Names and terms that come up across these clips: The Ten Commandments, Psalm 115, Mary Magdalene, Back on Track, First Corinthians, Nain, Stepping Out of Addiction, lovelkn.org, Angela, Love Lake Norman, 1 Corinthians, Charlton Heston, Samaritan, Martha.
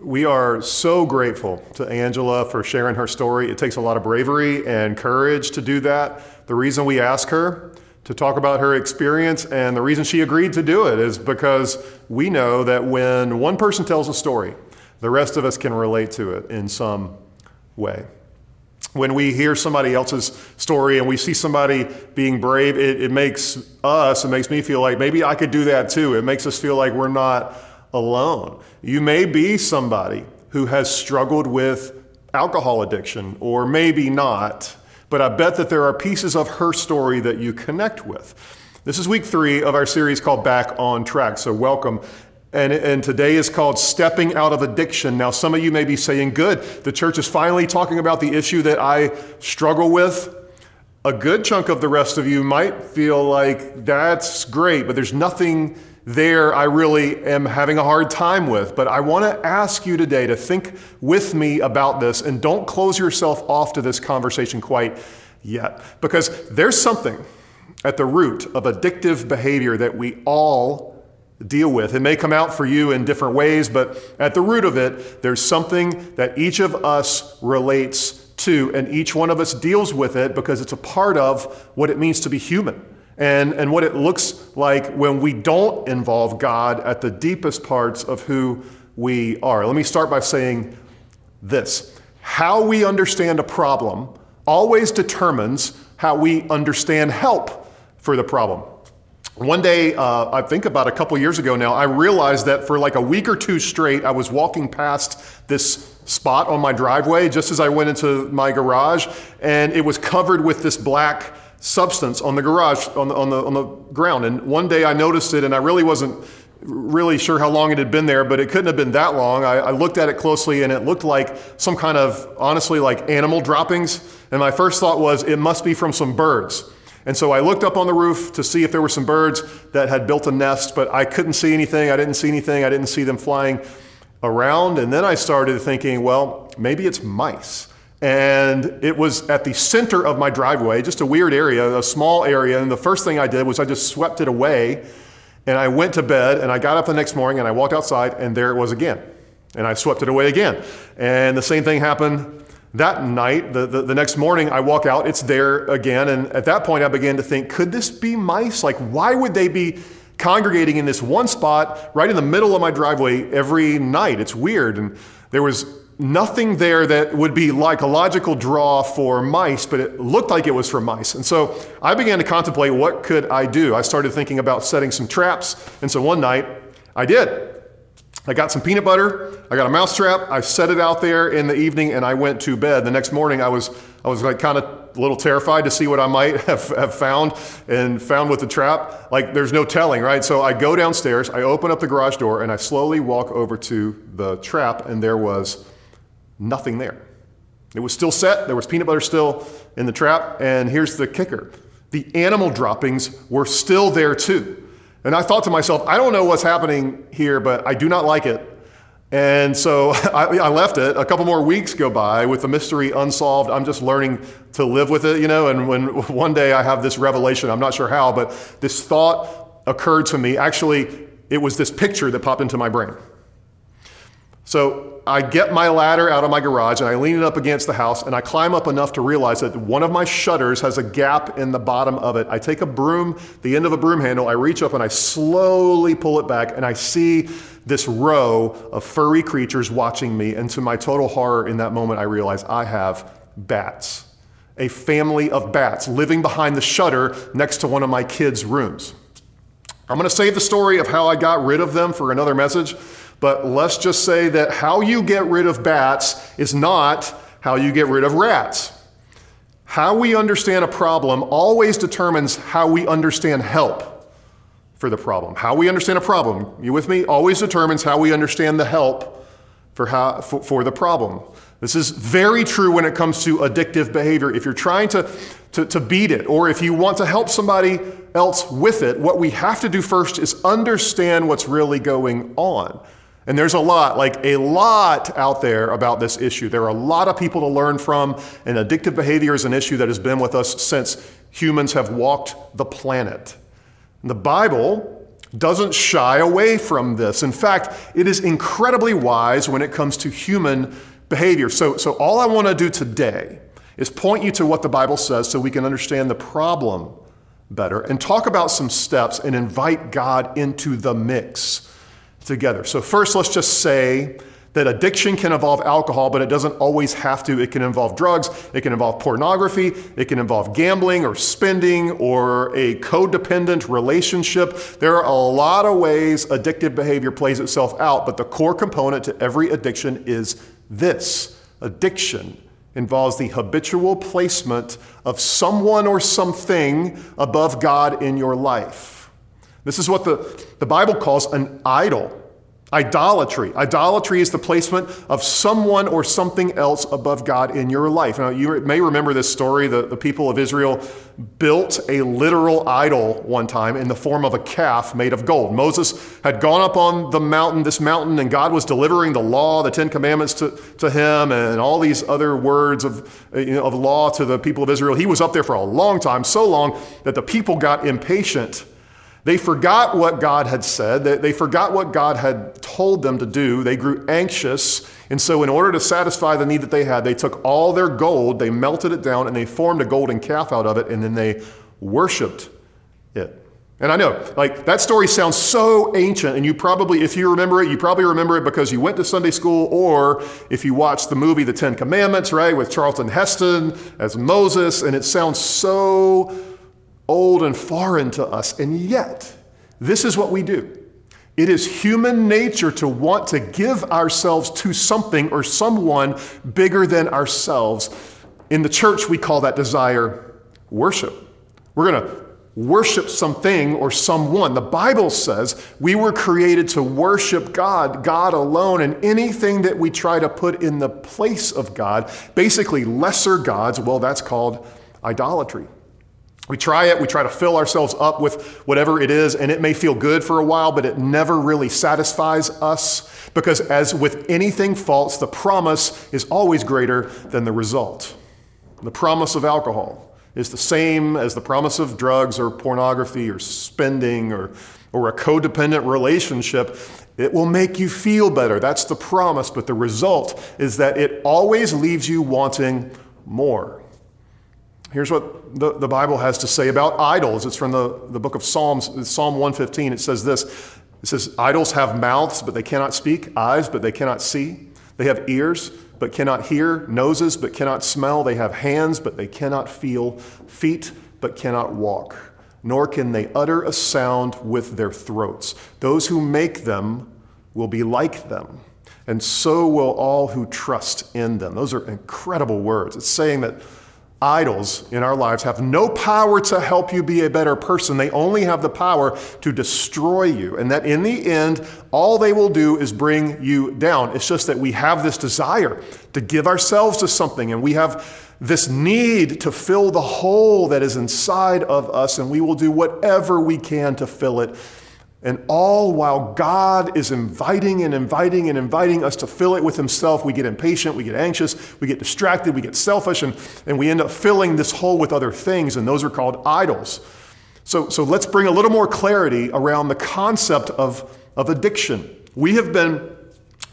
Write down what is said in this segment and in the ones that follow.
We are so grateful to Angela for sharing her story. It takes a lot of bravery and courage to do that. The reason we asked her to talk about her experience and the reason she agreed to do it is because we know that when one person tells a story, the rest of us can relate to it in some way. When we hear somebody else's story and we see somebody being brave, it makes me feel like maybe I could do that too. It makes us feel like we're not alone. You may be somebody who has struggled with alcohol addiction, or maybe not, but I bet that there are pieces of her story that you connect with. This is week 3 of our series called Back on Track, so welcome. And today is called Stepping Out of Addiction. Now, some of you may be saying, good, the church is finally talking about the issue that I struggle with. A good chunk of the rest of you might feel like that's great, but there's nothing there I really am having a hard time with. But I want to ask you today to think with me about this, and don't close yourself off to this conversation quite yet, because there's something at the root of addictive behavior that we all deal with. It may come out for you in different ways, but at the root of it, there's something that each of us relates to, and each one of us deals with it because it's a part of what it means to be human. And what it looks like when we don't involve God at the deepest parts of who we are. Let me start by saying this. How we understand a problem always determines how we understand help for the problem. One day, I think about a couple years ago now, I realized that for like a week or two straight, I was walking past this spot on my driveway just as I went into my garage, and it was covered with this black substance on the garage, on the ground. And one day I noticed it, and I really wasn't really sure how long it had been there, but it couldn't have been that long. I looked at it closely, and it looked like some kind of, honestly, like animal droppings. And my first thought was, it must be from some birds. And so I looked up on the roof to see if there were some birds that had built a nest, but I couldn't see anything. I didn't see them flying around. And then I started thinking, well, maybe it's mice. And it was at the center of my driveway, just a weird area, a small area. And the first thing I did was I just swept it away, and I went to bed, and I got up the next morning, and I walked outside, and there it was again. And I swept it away again. And the same thing happened that night. The next morning I walk out, it's there again. And at that point I began to think, could this be mice? Like, why would they be congregating in this one spot right in the middle of my driveway every night? It's weird. And there was nothing there that would be like a logical draw for mice, but it looked like it was for mice. And so I began to contemplate, what could I do? I started thinking about setting some traps. And so one night I did. I got some peanut butter, I got a mouse trap, I set it out there in the evening, and I went to bed. The next morning I was like kind of a little terrified to see what I might have found with the trap. Like, there's no telling, right? So I go downstairs, I open up the garage door, and I slowly walk over to the trap, and there was nothing there. It was still set. There was peanut butter still in the trap. And here's the kicker. The animal droppings were still there too. And I thought to myself, I don't know what's happening here, but I do not like it. And so I left it. A couple more weeks go by with the mystery unsolved. I'm just learning to live with it, you know. And when one day I have this revelation, I'm not sure how, but this thought occurred to me. Actually, it was this picture that popped into my brain. So I get my ladder out of my garage, and I lean it up against the house, and I climb up enough to realize that one of my shutters has a gap in the bottom of it. I take a broom, the end of a broom handle, I reach up and I slowly pull it back, and I see this row of furry creatures watching me. And to my total horror in that moment, I realize I have bats, a family of bats living behind the shutter next to one of my kids' rooms. I'm going to save the story of how I got rid of them for another message. But let's just say that how you get rid of bats is not how you get rid of rats. How we understand a problem always determines how we understand help for the problem. How we understand a problem, you with me, always determines how we understand the help for the problem. This is very true when it comes to addictive behavior. If you're trying to beat it, or if you want to help somebody else with it, what we have to do first is understand what's really going on. And there's a lot out there about this issue. There are a lot of people to learn from, and addictive behavior is an issue that has been with us since humans have walked the planet. And the Bible doesn't shy away from this. In fact, it is incredibly wise when it comes to human behavior. So all I want to do today is point you to what the Bible says so we can understand the problem better and talk about some steps and invite God into the mix together. So first, let's just say that addiction can involve alcohol, but it doesn't always have to. It can involve drugs, it can involve pornography, it can involve gambling or spending or a codependent relationship. There are a lot of ways addictive behavior plays itself out, but the core component to every addiction is this. Addiction involves the habitual placement of someone or something above God in your life. This is what the Bible calls an idol. Idolatry. Idolatry is the placement of someone or something else above God in your life. Now, you may remember this story. The people of Israel built a literal idol one time in the form of a calf made of gold. Moses had gone up on the mountain, this mountain, and God was delivering the law, the Ten Commandments to him, and all these other words of law to the people of Israel. He was up there for a long time, so long that the people got impatient. They forgot what God had said. They forgot what God had told them to do. They grew anxious. And so in order to satisfy the need that they had, they took all their gold, they melted it down, and they formed a golden calf out of it, and then they worshiped it. And I know, that story sounds so ancient, and you probably, if you remember it, you probably remember it because you went to Sunday school, or if you watched the movie The Ten Commandments, right, with Charlton Heston as Moses, and it sounds so old and foreign to us, and yet this is what we do. It is human nature to want to give ourselves to something or someone bigger than ourselves. In the church, we call that desire worship. We're going to worship something or someone. The Bible says we were created to worship God, God alone, and anything that we try to put in the place of God, basically lesser gods, well, that's called idolatry. We try it, we try to fill ourselves up with whatever it is, and it may feel good for a while, but it never really satisfies us, because as with anything false, the promise is always greater than the result. The promise of alcohol is the same as the promise of drugs or pornography or spending or a codependent relationship. It will make you feel better, that's the promise, but the result is that it always leaves you wanting more. Here's what the Bible has to say about idols. It's from the book of Psalms, Psalm 115. It says this. It says, idols have mouths, but they cannot speak, eyes, but they cannot see. They have ears, but cannot hear, noses, but cannot smell. They have hands, but they cannot feel, feet, but cannot walk, nor can they utter a sound with their throats. Those who make them will be like them, and so will all who trust in them. Those are incredible words. It's saying that idols in our lives have no power to help you be a better person. They only have the power to destroy you, and that in the end, all they will do is bring you down. It's just that we have this desire to give ourselves to something, and we have this need to fill the hole that is inside of us, and we will do whatever we can to fill it. And all while God is inviting and inviting and inviting us to fill it with himself, we get impatient, we get anxious, we get distracted, we get selfish, and we end up filling this hole with other things, and those are called idols. So let's bring a little more clarity around the concept of addiction. We have been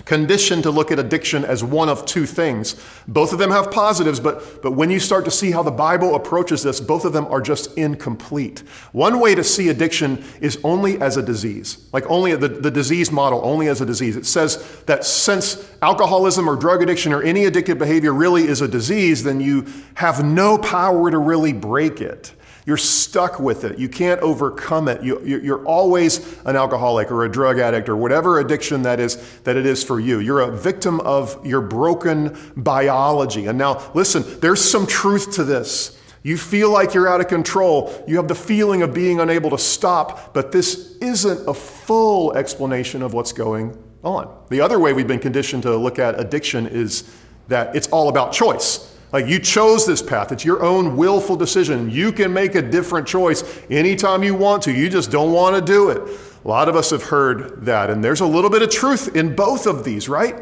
conditioned to look at addiction as one of two things. Both of them have positives, but when you start to see how the Bible approaches this, both of them are just incomplete. One way to see addiction is only as a disease, only the disease model, only as a disease. It says that since alcoholism or drug addiction or any addictive behavior really is a disease, then you have no power to really break it. You're stuck with it. You can't overcome it. You're always an alcoholic or a drug addict or whatever addiction that it is for you. You're a victim of your broken biology. And now, listen, there's some truth to this. You feel like you're out of control. You have the feeling of being unable to stop, but this isn't a full explanation of what's going on. The other way we've been conditioned to look at addiction is that it's all about choice. Like, you chose this path. It's your own willful decision. You can make a different choice anytime you want to. You just don't want to do it. A lot of us have heard that, and there's a little bit of truth in both of these, right?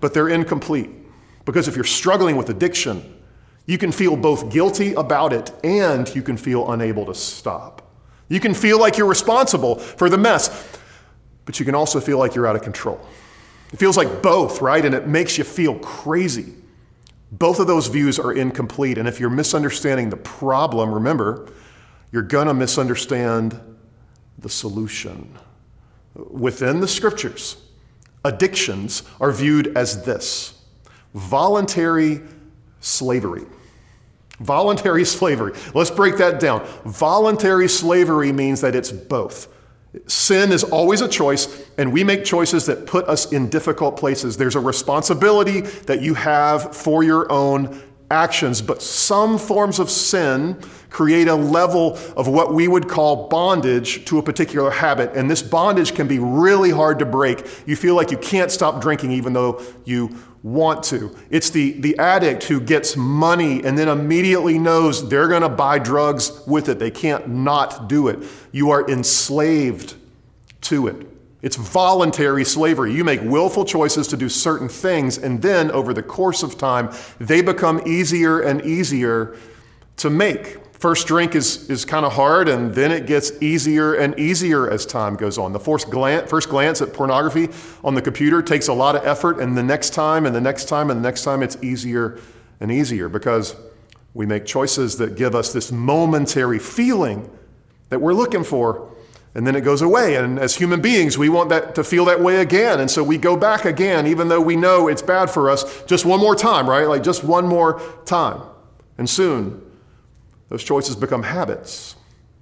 But they're incomplete, because if you're struggling with addiction, you can feel both guilty about it and you can feel unable to stop. You can feel like you're responsible for the mess, but you can also feel like you're out of control. It feels like both, right? And it makes you feel crazy. Both of those views are incomplete, and if you're misunderstanding the problem, remember, you're gonna misunderstand the solution. Within the scriptures, addictions are viewed as this: voluntary slavery. Voluntary slavery. Let's break that down. Voluntary slavery means that it's both. Sin is always a choice, and we make choices that put us in difficult places. There's a responsibility that you have for your own actions, but some forms of sin create a level of what we would call bondage to a particular habit, and this bondage can be really hard to break. You feel like you can't stop drinking even though you want to. It's the addict who gets money and then immediately knows they're going to buy drugs with it. They can't not do it. You are enslaved to it. It's voluntary slavery. You make willful choices to do certain things, and then over the course of time, they become easier and easier to make. First drink is kind of hard, and then it gets easier and easier as time goes on. The first glance at pornography on the computer takes a lot of effort, and the next time and the next time and the next time, it's easier and easier, because we make choices that give us this momentary feeling that we're looking for, and then it goes away. And as human beings, we want that to feel that way again, and so we go back again, even though we know it's bad for us, just one more time, right? Like, just one more time. And soon, those choices become habits.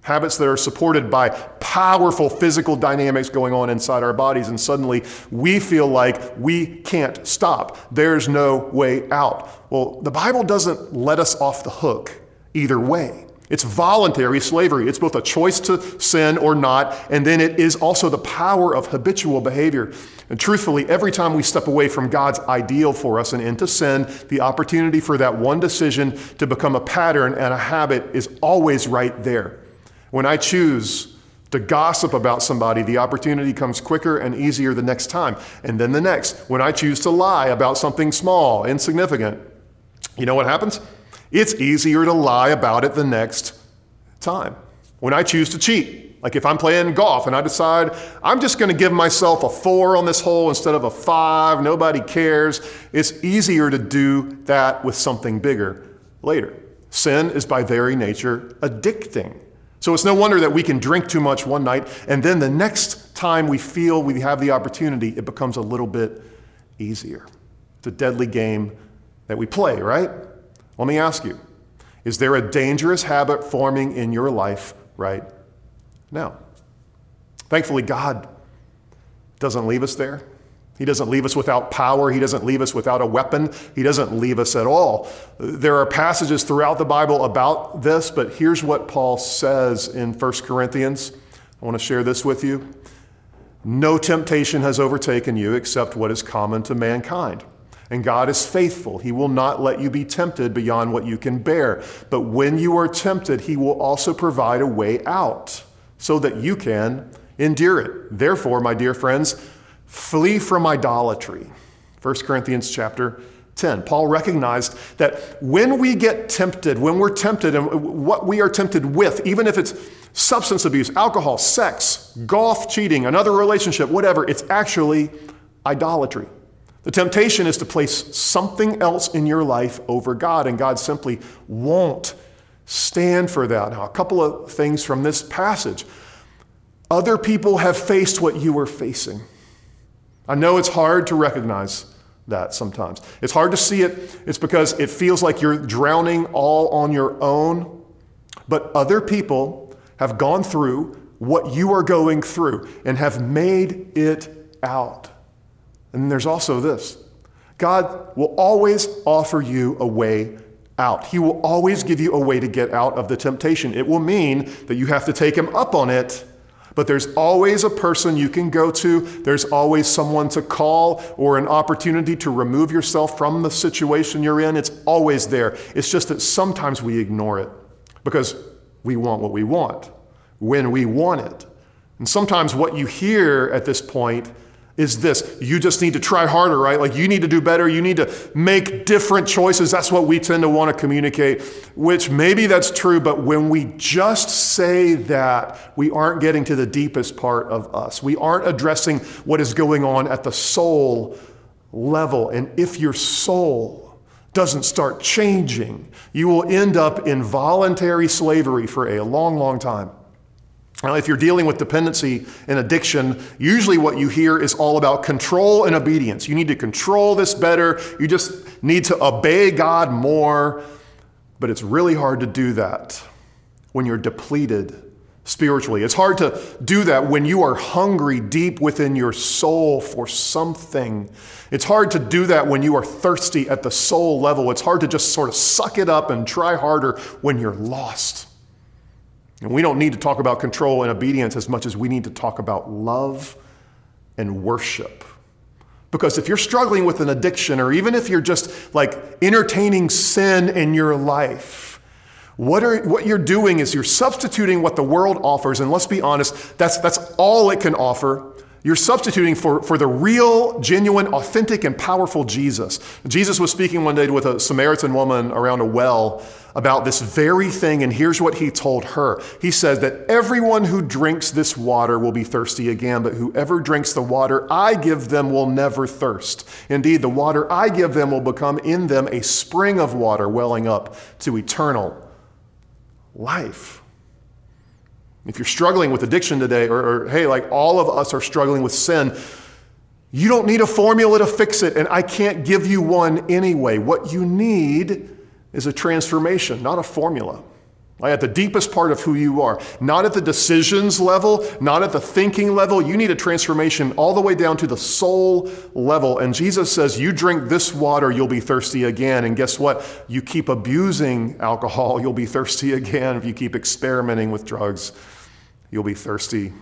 Habits that are supported by powerful physical dynamics going on inside our bodies, and suddenly we feel like we can't stop. There's no way out. Well, the Bible doesn't let us off the hook either way. It's voluntary slavery. It's both a choice to sin or not, and then it is also the power of habitual behavior. And truthfully, every time we step away from God's ideal for us and into sin, the opportunity for that one decision to become a pattern and a habit is always right there. When I choose to gossip about somebody, the opportunity comes quicker and easier the next time, and then the next. When I choose to lie about something small, insignificant, you know what happens? It's easier to lie about it the next time. When I choose to cheat, like if I'm playing golf and I decide I'm just going to give myself a 4 on this hole instead of a 5, nobody cares, it's easier to do that with something bigger later. Sin is by very nature addicting. So it's no wonder that we can drink too much one night, and then the next time we feel we have the opportunity, it becomes a little bit easier. It's a deadly game that we play, right? Let me ask you, is there a dangerous habit forming in your life right now? Thankfully, God doesn't leave us there. He doesn't leave us without power. He doesn't leave us without a weapon. He doesn't leave us at all. There are passages throughout the Bible about this, but here's what Paul says in First Corinthians. I want to share this with you. No temptation has overtaken you except what is common to mankind. And God is faithful. He will not let you be tempted beyond what you can bear. But when you are tempted, he will also provide a way out so that you can endure it. Therefore, my dear friends, flee from idolatry. 1 Corinthians chapter 10. Paul recognized that when we get tempted, when we're tempted, and what we are tempted with, even if it's substance abuse, alcohol, sex, golf, cheating, another relationship, whatever, it's actually idolatry. The temptation is to place something else in your life over God, and God simply won't stand for that. Now, a couple of things from this passage. Other people have faced what you were facing. I know it's hard to recognize that sometimes. It's hard to see it. It's because it feels like you're drowning all on your own, but other people have gone through what you are going through and have made it out. And there's also this: God will always offer you a way out. He will always give you a way to get out of the temptation. It will mean that you have to take him up on it, But there's always a person you can go to. There's always someone to call or an opportunity to remove yourself from the situation you're in. It's always there. It's just that sometimes we ignore it because we want what we want when we want it. And sometimes what you hear at this point is this: you just need to try harder, right? Like, you need to do better. You need to make different choices. That's what we tend to want to communicate, which maybe that's true. But when we just say that, we aren't getting to the deepest part of us. We aren't addressing what is going on at the soul level. And if your soul doesn't start changing, you will end up in voluntary slavery for a long, long time. Now, if you're dealing with dependency and addiction, usually what you hear is all about control and obedience. You need to control this better. You just need to obey God more. But it's really hard to do that when you're depleted spiritually. It's hard to do that when you are hungry deep within your soul for something. It's hard to do that when you are thirsty at the soul level. It's hard to just sort of suck it up and try harder when you're lost. And we don't need to talk about control and obedience as much as we need to talk about love and worship. Because if you're struggling with an addiction, or even if you're just like entertaining sin in your life, what you're doing is you're substituting what the world offers. And let's be honest, that's all it can offer. You're substituting for the real, genuine, authentic, and powerful Jesus. Jesus was speaking one day with a Samaritan woman around a well about this very thing, and here's what he told her. He said that everyone who drinks this water will be thirsty again, but whoever drinks the water I give them will never thirst. Indeed, the water I give them will become in them a spring of water welling up to eternal life. If you're struggling with addiction today, or hey, like all of us are struggling with sin, you don't need a formula to fix it, and I can't give you one anyway. What you need is a transformation, not a formula. Like at the deepest part of who you are, not at the decisions level, not at the thinking level. You need a transformation all the way down to the soul level. And Jesus says, you drink this water, you'll be thirsty again. And guess what? You keep abusing alcohol, you'll be thirsty again. If you keep experimenting with drugs, you'll be thirsty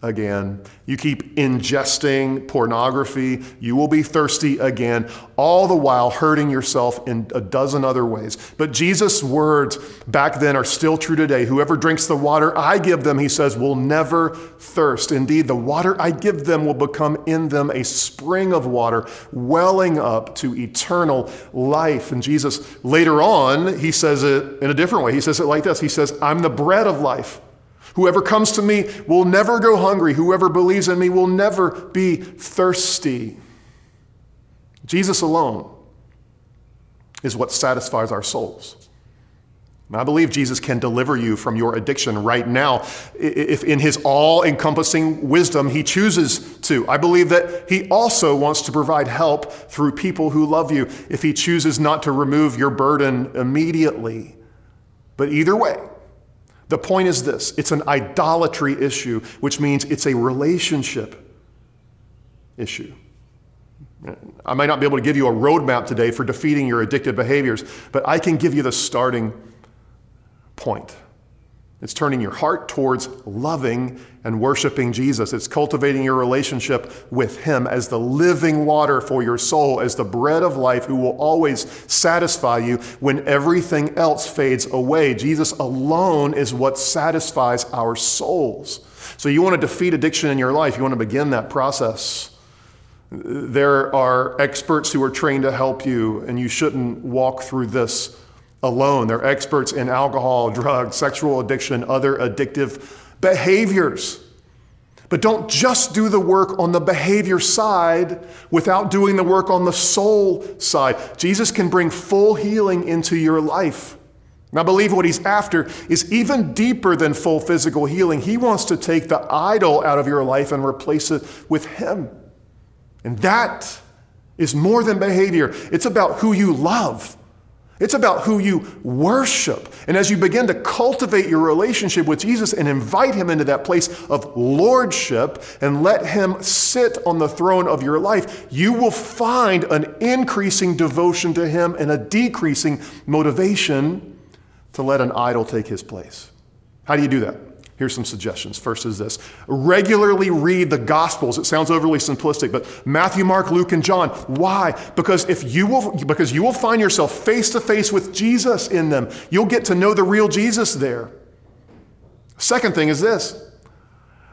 again. You keep ingesting pornography, you will be thirsty again, all the while hurting yourself in a dozen other ways. But Jesus' words back then are still true today. Whoever drinks the water I give them, he says, will never thirst. Indeed, the water I give them will become in them a spring of water welling up to eternal life. And Jesus later on, he says it in a different way. He says it like this. He says, I'm the bread of life. Whoever comes to me will never go hungry. Whoever believes in me will never be thirsty. Jesus alone is what satisfies our souls. And I believe Jesus can deliver you from your addiction right now if in his all-encompassing wisdom he chooses to. I believe that he also wants to provide help through people who love you if he chooses not to remove your burden immediately. But either way, the point is this: it's an idolatry issue, which means it's a relationship issue. I might not be able to give you a roadmap today for defeating your addictive behaviors, but I can give you the starting point. It's turning your heart towards loving and worshiping Jesus. It's cultivating your relationship with him as the living water for your soul, as the bread of life who will always satisfy you when everything else fades away. Jesus alone is what satisfies our souls. So you want to defeat addiction in your life. You want to begin that process. There are experts who are trained to help you, and you shouldn't walk through this alone. They're experts in alcohol, drugs, sexual addiction, other addictive behaviors. But don't just do the work on the behavior side without doing the work on the soul side. Jesus can bring full healing into your life. And I believe what he's after is even deeper than full physical healing. He wants to take the idol out of your life and replace it with him. And that is more than behavior. It's about who you love. It's about who you worship. And as you begin to cultivate your relationship with Jesus and invite him into that place of lordship and let him sit on the throne of your life, you will find an increasing devotion to him and a decreasing motivation to let an idol take his place. How do you do that? Here's some suggestions. First is this: regularly read the Gospels. It sounds overly simplistic, but Matthew, Mark, Luke, and John. Why? Because you will find yourself face to face with Jesus in them. You'll get to know the real Jesus there. Second thing is this: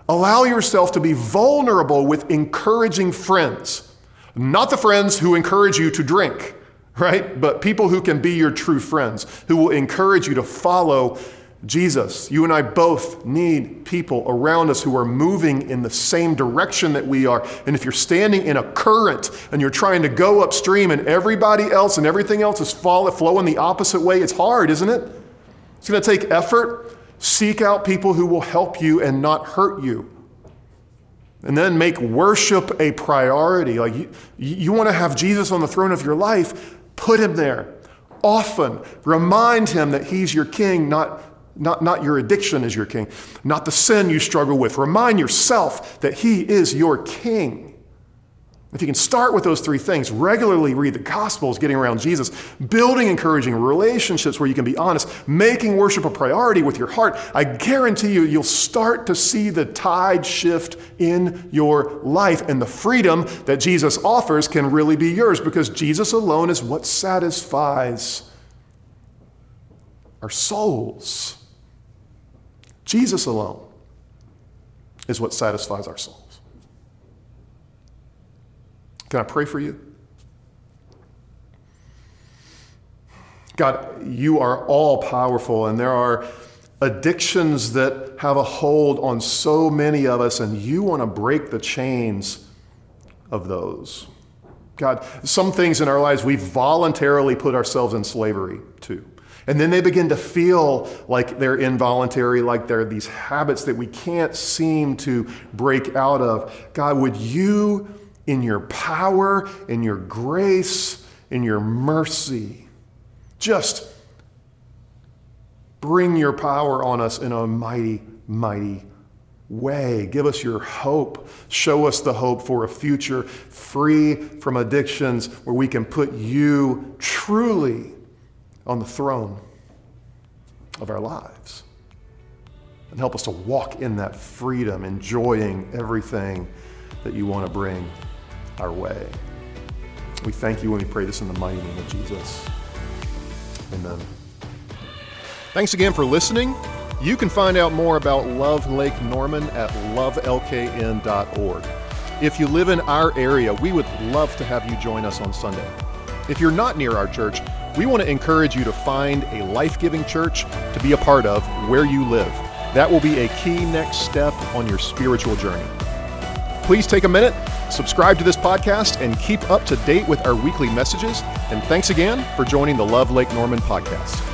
allow yourself to be vulnerable with encouraging friends. Not the friends who encourage you to drink, right? But people who can be your true friends, who will encourage you to follow Jesus. You and I both need people around us who are moving in the same direction that we are. And if you're standing in a current and you're trying to go upstream and everybody else and everything else is flowing the opposite way, it's hard, isn't it? It's going to take effort. Seek out people who will help you and not hurt you. And then make worship a priority. Like you want to have Jesus on the throne of your life, put him there. Often remind him that he's your king, not your addiction is your king, not the sin you struggle with. Remind yourself that he is your king. If you can start with those three things, regularly read the Gospels, getting around Jesus, building encouraging relationships where you can be honest, making worship a priority with your heart, I guarantee you, you'll start to see the tide shift in your life. And the freedom that Jesus offers can really be yours, because Jesus alone is what satisfies our souls. Jesus alone is what satisfies our souls. Can I pray for you? God, you are all powerful, and there are addictions that have a hold on so many of us, and you want to break the chains of those. God, some things in our lives we voluntarily put ourselves in slavery to. And then they begin to feel like they're involuntary, like they're these habits that we can't seem to break out of. God, would you, in your power, in your grace, in your mercy, just bring your power on us in a mighty, mighty way. Give us your hope. Show us the hope for a future free from addictions where we can put you truly on the throne of our lives. And help us to walk in that freedom, enjoying everything that you want to bring our way. We thank you and we pray this in the mighty name of Jesus. Amen. Thanks again for listening. You can find out more about Love Lake Norman at lovelkn.org. If you live in our area, we would love to have you join us on Sunday. If you're not near our church, we want to encourage you to find a life-giving church to be a part of where you live. That will be a key next step on your spiritual journey. Please take a minute, subscribe to this podcast, and keep up to date with our weekly messages. And thanks again for joining the Love Lake Norman podcast.